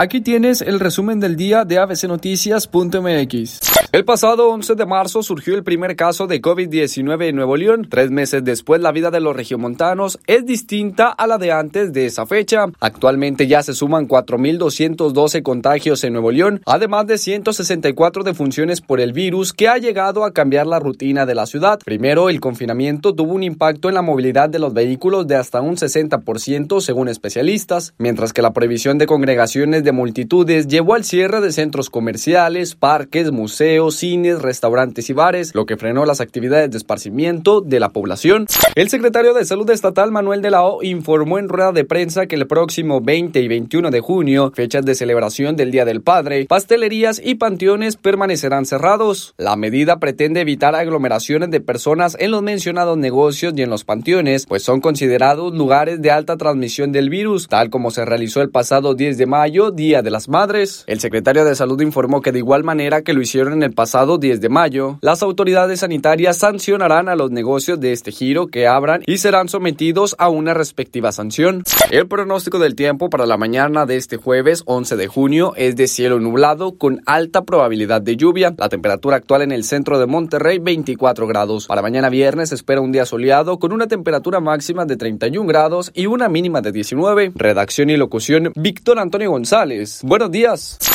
Aquí tienes el resumen del día de ABCNoticias.mx. El pasado 11 de marzo surgió el primer caso de COVID-19 en Nuevo León. 3 meses después, la vida de los regiomontanos es distinta a la de antes de esa fecha. Actualmente ya se suman 4,212 contagios en Nuevo León, además de 164 defunciones por el virus que ha llegado a cambiar la rutina de la ciudad. Primero, el confinamiento tuvo un impacto en la movilidad de los vehículos de hasta un 60% según especialistas, mientras que la prohibición de congregaciones de multitudes llevó al cierre de centros comerciales, parques, museos, cines, restaurantes y bares, lo que frenó las actividades de esparcimiento de la población. El secretario de Salud Estatal, Manuel de la O, informó en rueda de prensa que el próximo 20 y 21 de junio, fechas de celebración del Día del Padre, pastelerías y panteones permanecerán cerrados. La medida pretende evitar aglomeraciones de personas en los mencionados negocios y en los panteones, pues son considerados lugares de alta transmisión del virus, tal como se realizó el pasado 10 de mayo, Día de las Madres. El secretario de Salud informó que de igual manera que lo hicieron en el pasado 10 de mayo, las autoridades sanitarias sancionarán a los negocios de este giro que abran y serán sometidos a una respectiva sanción. El pronóstico del tiempo para la mañana de este jueves 11 de junio es de cielo nublado con alta probabilidad de lluvia. La temperatura actual en el centro de Monterrey, 24 grados. Para mañana viernes se espera un día soleado con una temperatura máxima de 31 grados y una mínima de 19. Redacción y locución, Víctor Antonio González. Buenos días.